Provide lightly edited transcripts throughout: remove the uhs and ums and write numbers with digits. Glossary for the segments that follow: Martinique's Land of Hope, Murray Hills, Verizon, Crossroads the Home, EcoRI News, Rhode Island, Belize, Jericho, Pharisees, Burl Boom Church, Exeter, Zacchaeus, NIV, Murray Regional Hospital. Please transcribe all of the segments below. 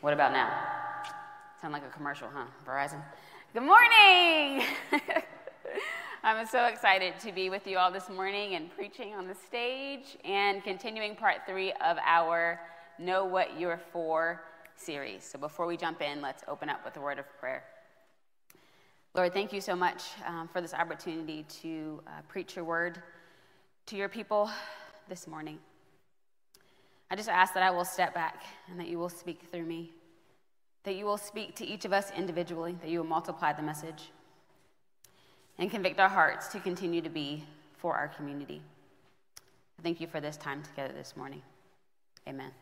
What about now? Sound like a commercial, huh? Verizon. Good morning! I'm so excited to be with you all this morning and preaching on the stage and continuing part 3 of our Know What You're For series. So before we jump in, let's open up with a word of prayer. Lord, thank you so much for this opportunity to preach your word to your people this morning. I just ask that I will step back and that you will speak through me, that you will speak to each of us individually, that you will multiply the message and convict our hearts to continue to be for our community. Thank you for this time together this morning. Amen.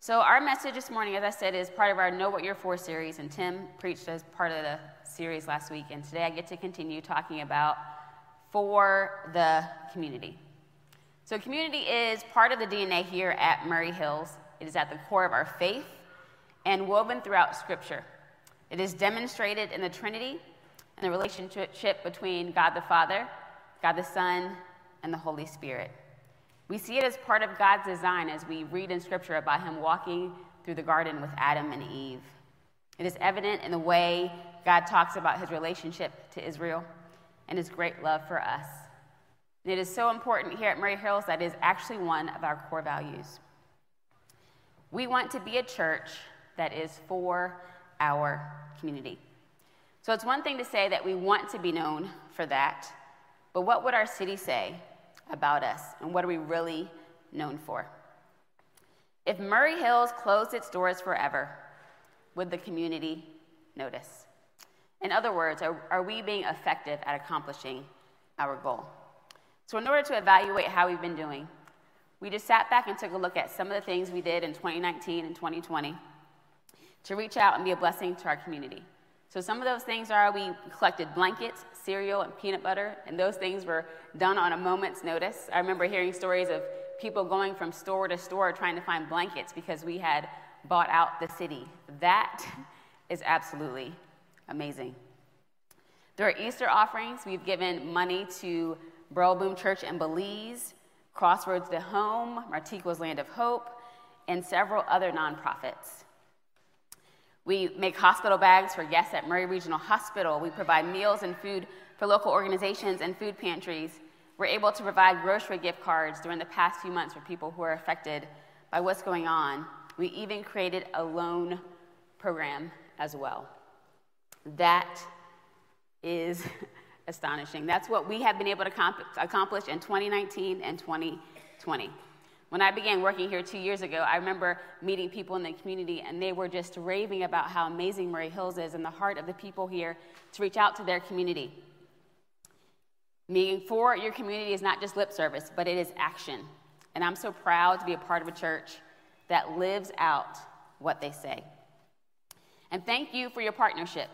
So our message this morning, as I said, is part of our Know What You're For series, and Tim preached as part of the series last week, and today I get to continue talking about for the community. So community is part of the DNA here at Murray Hills. It is at the core of our faith and woven throughout Scripture. It is demonstrated in the Trinity and the relationship between God the Father, God the Son, and the Holy Spirit. We see it as part of God's design as we read in Scripture about him walking through the garden with Adam and Eve. It is evident in the way God talks about his relationship to Israel and his great love for us. And it is so important here at Murray Hills that it is actually one of our core values. We want to be a church that is for our community. So it's one thing to say that we want to be known for that, but what would our city say about us, and what are we really known for? If Murray Hills closed its doors forever, would the community notice? In other words, are we being effective at accomplishing our goal? So in order to evaluate how we've been doing, we just sat back and took a look at some of the things we did in 2019 and 2020 to reach out and be a blessing to our community. So some of those things are we collected blankets, cereal, and peanut butter, and those things were done on a moment's notice. I remember hearing stories of people going from store to store trying to find blankets because we had bought out the city. That is absolutely amazing. There are Easter offerings. We've given money to Burl Boom Church in Belize, Crossroads the Home, Martinique's Land of Hope, and several other nonprofits. We make hospital bags for guests at Murray Regional Hospital. We provide meals and food for local organizations and food pantries. We're able to provide grocery gift cards during the past few months for people who are affected by what's going on. We even created a loan program as well. That is astonishing. That's what we have been able to accomplish in 2019 and 2020. When I began working here 2 years ago, I remember meeting people in the community, and they were just raving about how amazing Murray Hills is and the heart of the people here to reach out to their community. Meeting for your community is not just lip service, but it is action. And I'm so proud to be a part of a church that lives out what they say. And thank you for your partnership.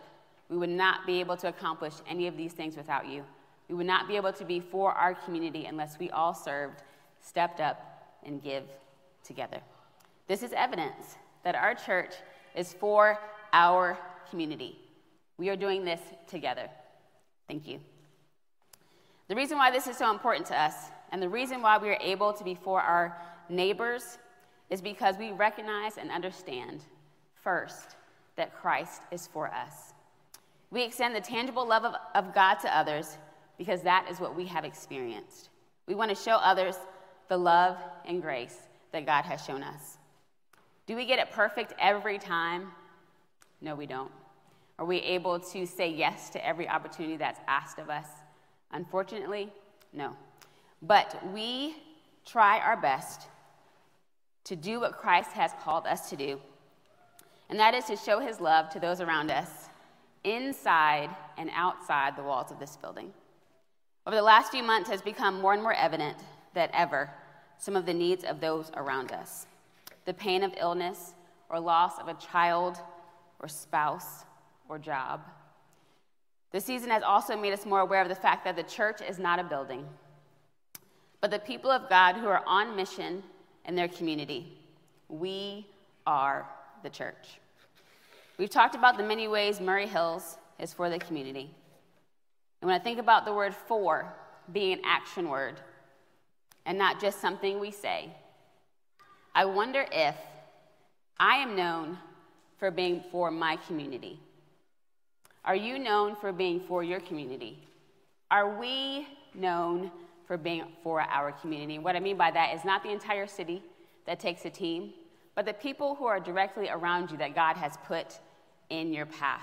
We would not be able to accomplish any of these things without you. We would not be able to be for our community unless we all served, stepped up, and give together. This is evidence that our church is for our community. We are doing this together. Thank you. The reason why this is so important to us, and the reason why we are able to be for our neighbors, is because we recognize and understand, first, that Christ is for us. We extend the tangible love of God to others because that is what we have experienced. We want to show others the love and grace that God has shown us. Do we get it perfect every time? No, we don't. Are we able to say yes to every opportunity that's asked of us? Unfortunately, no. But we try our best to do what Christ has called us to do, and that is to show his love to those around us inside and outside the walls of this building. Over the last few months, it has become more and more evident than ever some of the needs of those around us. The pain of illness or loss of a child or spouse or job. This season has also made us more aware of the fact that the church is not a building, but the people of God who are on mission in their community. We are the church. We've talked about the many ways Murray Hills is for the community. And when I think about the word for being an action word, and not just something we say, I wonder if I am known for being for my community. Are you known for being for your community? Are we known for being for our community? What I mean by that is not the entire city that takes a team, but the people who are directly around you that God has put in your path.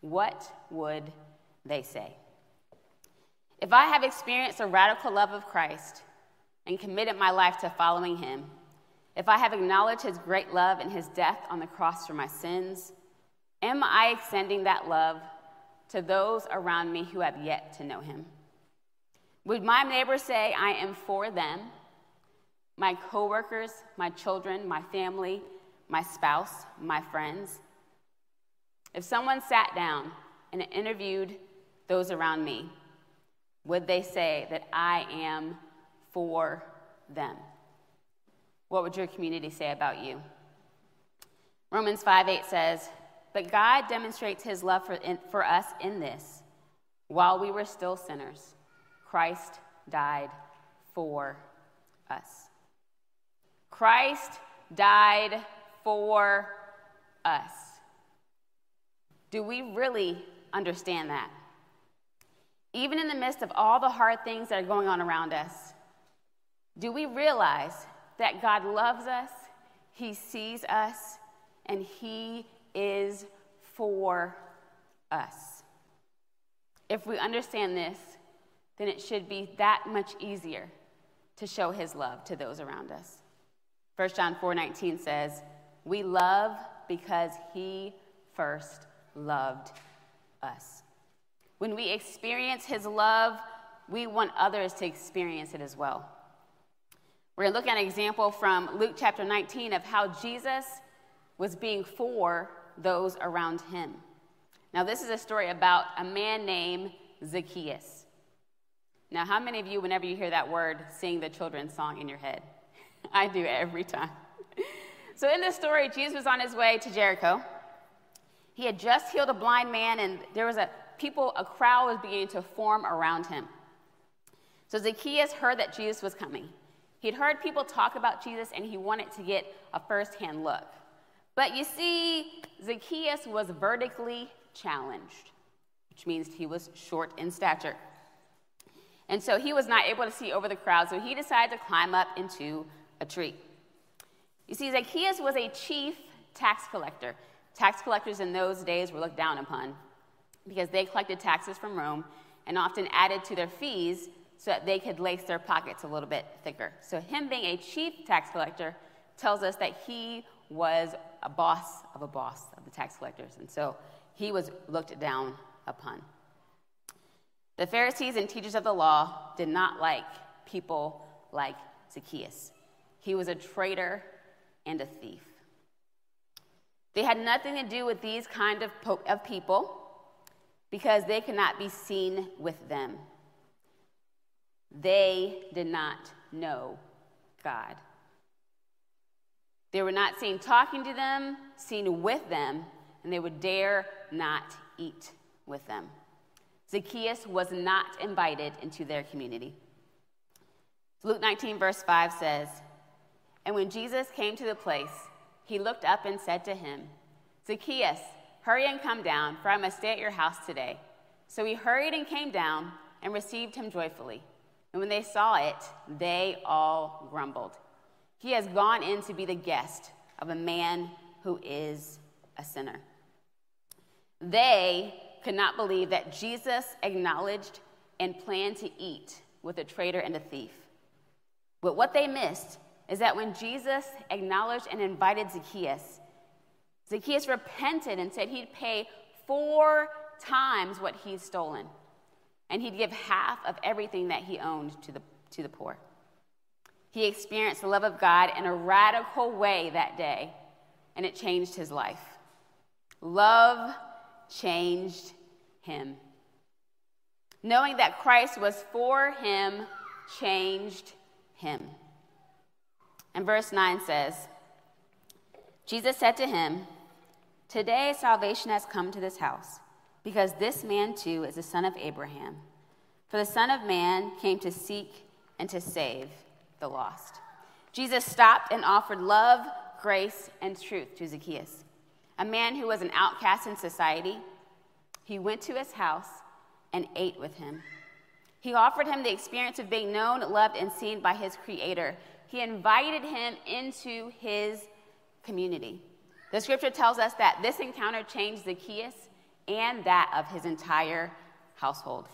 What would they say? If I have experienced a radical love of Christ and committed my life to following him, if I have acknowledged his great love and his death on the cross for my sins, am I extending that love to those around me who have yet to know him? Would my neighbors say I am for them? My coworkers, my children, my family, my spouse, my friends? If someone sat down and interviewed those around me, would they say that I am for them? What would your community say about you? Romans 5:8 says, but God demonstrates his love for us in this. While we were still sinners, Christ died for us. Christ died for us. Do we really understand that? Even in the midst of all the hard things that are going on around us, do we realize that God loves us, he sees us, and he is for us? If we understand this, then it should be that much easier to show his love to those around us. 1 John 4:19 says, we love because he first loved us. When we experience his love, we want others to experience it as well. We're going to look at an example from Luke chapter 19 of how Jesus was being for those around him. Now, this is a story about a man named Zacchaeus. Now, how many of you, whenever you hear that word, sing the children's song in your head? I do every time. So in this story, Jesus was on his way to Jericho. He had just healed a blind man, and there was a crowd was beginning to form around him. So Zacchaeus heard that Jesus was coming. He'd heard people talk about Jesus, and he wanted to get a first-hand look. But you see, Zacchaeus was vertically challenged, which means he was short in stature. And so he was not able to see over the crowd, so he decided to climb up into a tree. You see, Zacchaeus was a chief tax collector. Tax collectors in those days were looked down upon because they collected taxes from Rome and often added to their fees so that they could lace their pockets a little bit thicker. So him being a chief tax collector tells us that he was a boss of the tax collectors, and so he was looked down upon. The Pharisees and teachers of the law did not like people like Zacchaeus. He was a traitor and a thief. They had nothing to do with these kind of people because they could not be seen with them. They did not know God. They were not seen talking to them, seen with them, and they would dare not eat with them. Zacchaeus was not invited into their community. Luke 19, verse 5 says, and when Jesus came to the place, he looked up and said to him, Zacchaeus, hurry and come down, for I must stay at your house today. So he hurried and came down and received him joyfully. And when they saw it, they all grumbled. He has gone in to be the guest of a man who is a sinner. They could not believe that Jesus acknowledged and planned to eat with a traitor and a thief. But what they missed is that when Jesus acknowledged and invited Zacchaeus, Zacchaeus repented and said he'd pay 4 times what he'd stolen, and he'd give half of everything that he owned to the poor. He experienced the love of God in a radical way that day, and it changed his life. Love changed him. Knowing that Christ was for him changed him. And verse 9 says, Jesus said to him, today salvation has come to this house, because this man too is the son of Abraham. For the Son of Man came to seek and to save the lost. Jesus stopped and offered love, grace, and truth to Zacchaeus, a man who was an outcast in society. He went to his house and ate with him. He offered him the experience of being known, loved, and seen by his Creator. He invited him into his community. The scripture tells us that this encounter changed Zacchaeus and that of his entire household.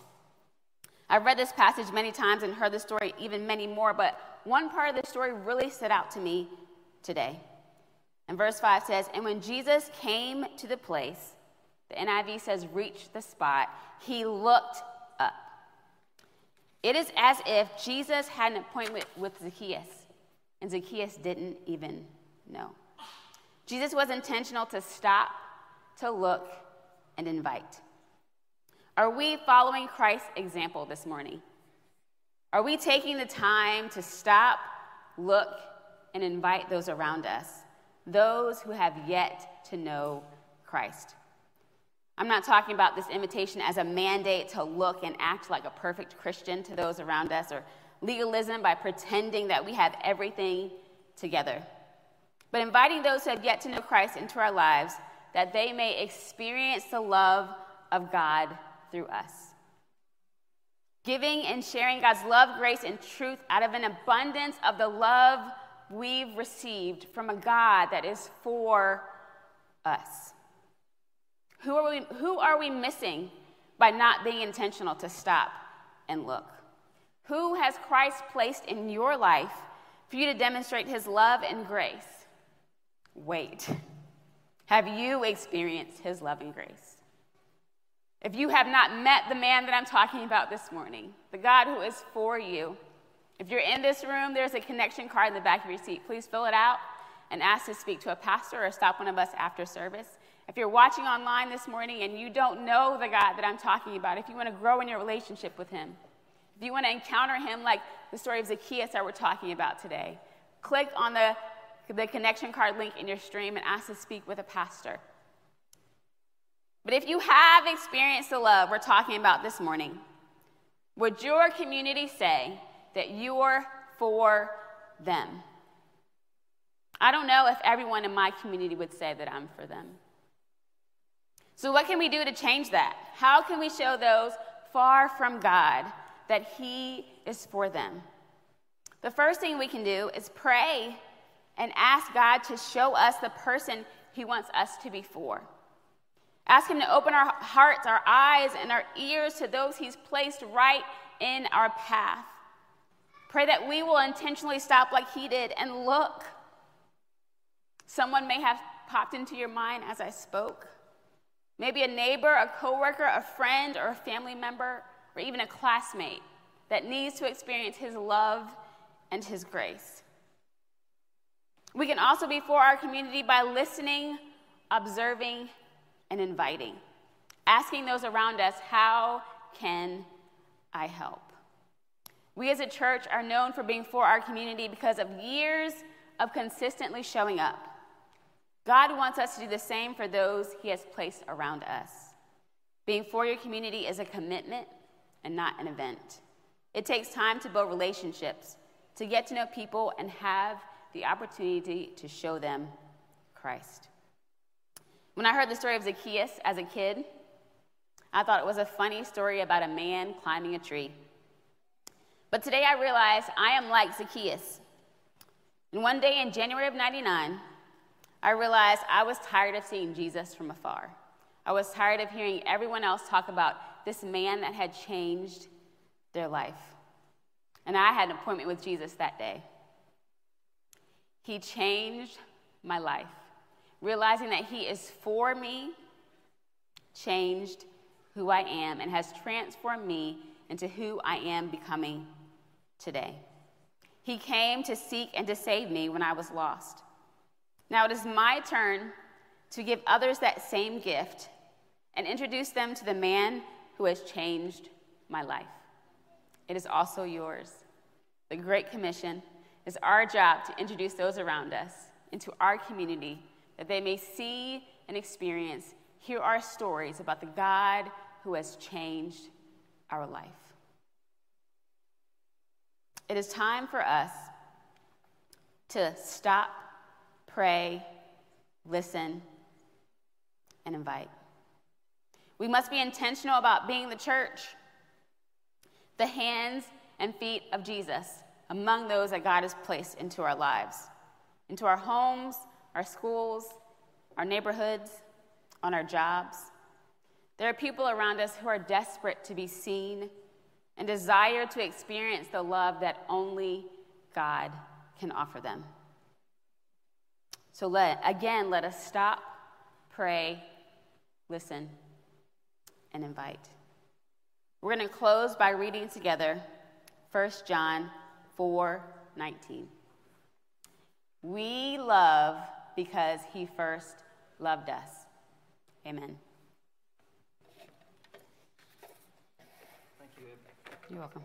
I've read this passage many times and heard the story even many more, but one part of the story really stood out to me today. And verse 5 says, "And when Jesus came to the place," the NIV says, "reached the spot, he looked up." It is as if Jesus had an appointment with Zacchaeus, and Zacchaeus didn't even know. Jesus was intentional to stop, to look, and invite. Are we following Christ's example this morning? Are we taking the time to stop, look, and invite those around us, those who have yet to know Christ? I'm not talking about this invitation as a mandate to look and act like a perfect Christian to those around us, or legalism by pretending that we have everything together, but inviting those who have yet to know Christ into our lives that they may experience the love of God through us. Giving and sharing God's love, grace, and truth out of an abundance of the love we've received from a God that is for us. Who are we missing by not being intentional to stop and look? Who has Christ placed in your life for you to demonstrate his love and grace? Wait. Have you experienced his love and grace? If you have not met the man that I'm talking about this morning, the God who is for you, if you're in this room, there's a connection card in the back of your seat. Please fill it out and ask to speak to a pastor or stop one of us after service. If you're watching online this morning and you don't know the God that I'm talking about, if you want to grow in your relationship with him, if you want to encounter him like the story of Zacchaeus that we're talking about today, click on the connection card link in your stream and ask to speak with a pastor. But if you have experienced the love we're talking about this morning, would your community say that you're for them? I don't know if everyone in my community would say that I'm for them. So what can we do to change that? How can we show those far from God that he is for them? The first thing we can do is pray and ask God to show us the person he wants us to be for. Ask him to open our hearts, our eyes, and our ears to those he's placed right in our path. Pray that we will intentionally stop like he did and look. Someone may have popped into your mind as I spoke. Maybe a neighbor, a coworker, a friend, or a family member, or even a classmate that needs to experience his love and his grace. We can also be for our community by listening, observing, and inviting. Asking those around us, how can I help? We as a church are known for being for our community because of years of consistently showing up. God wants us to do the same for those he has placed around us. Being for your community is a commitment and not an event. It takes time to build relationships, to get to know people and have the opportunity to show them Christ. When I heard the story of Zacchaeus as a kid, I thought it was a funny story about a man climbing a tree. But today I realize I am like Zacchaeus. And one day in January of '99, I realized I was tired of seeing Jesus from afar. I was tired of hearing everyone else talk about this man that had changed their life. And I had an appointment with Jesus that day. He changed my life. Realizing that he is for me changed who I am and has transformed me into who I am becoming today. He came to seek and to save me when I was lost. Now it is my turn to give others that same gift and introduce them to the man who has changed my life. It is also yours. The Great Commission is our job to introduce those around us into our community that they may see and experience, hear our stories about the God who has changed our life. It is time for us to stop, pray, listen, and invite. We must be intentional about being the church, the hands and feet of Jesus among those that God has placed into our lives, into our homes, our schools, our neighborhoods, on our jobs. There are people around us who are desperate to be seen and desire to experience the love that only God can offer them. So let us stop, pray, listen, and invite. We're going to close by reading together 1 John 4:19. We love because he first loved us. Amen. Thank you, Ed. You're welcome.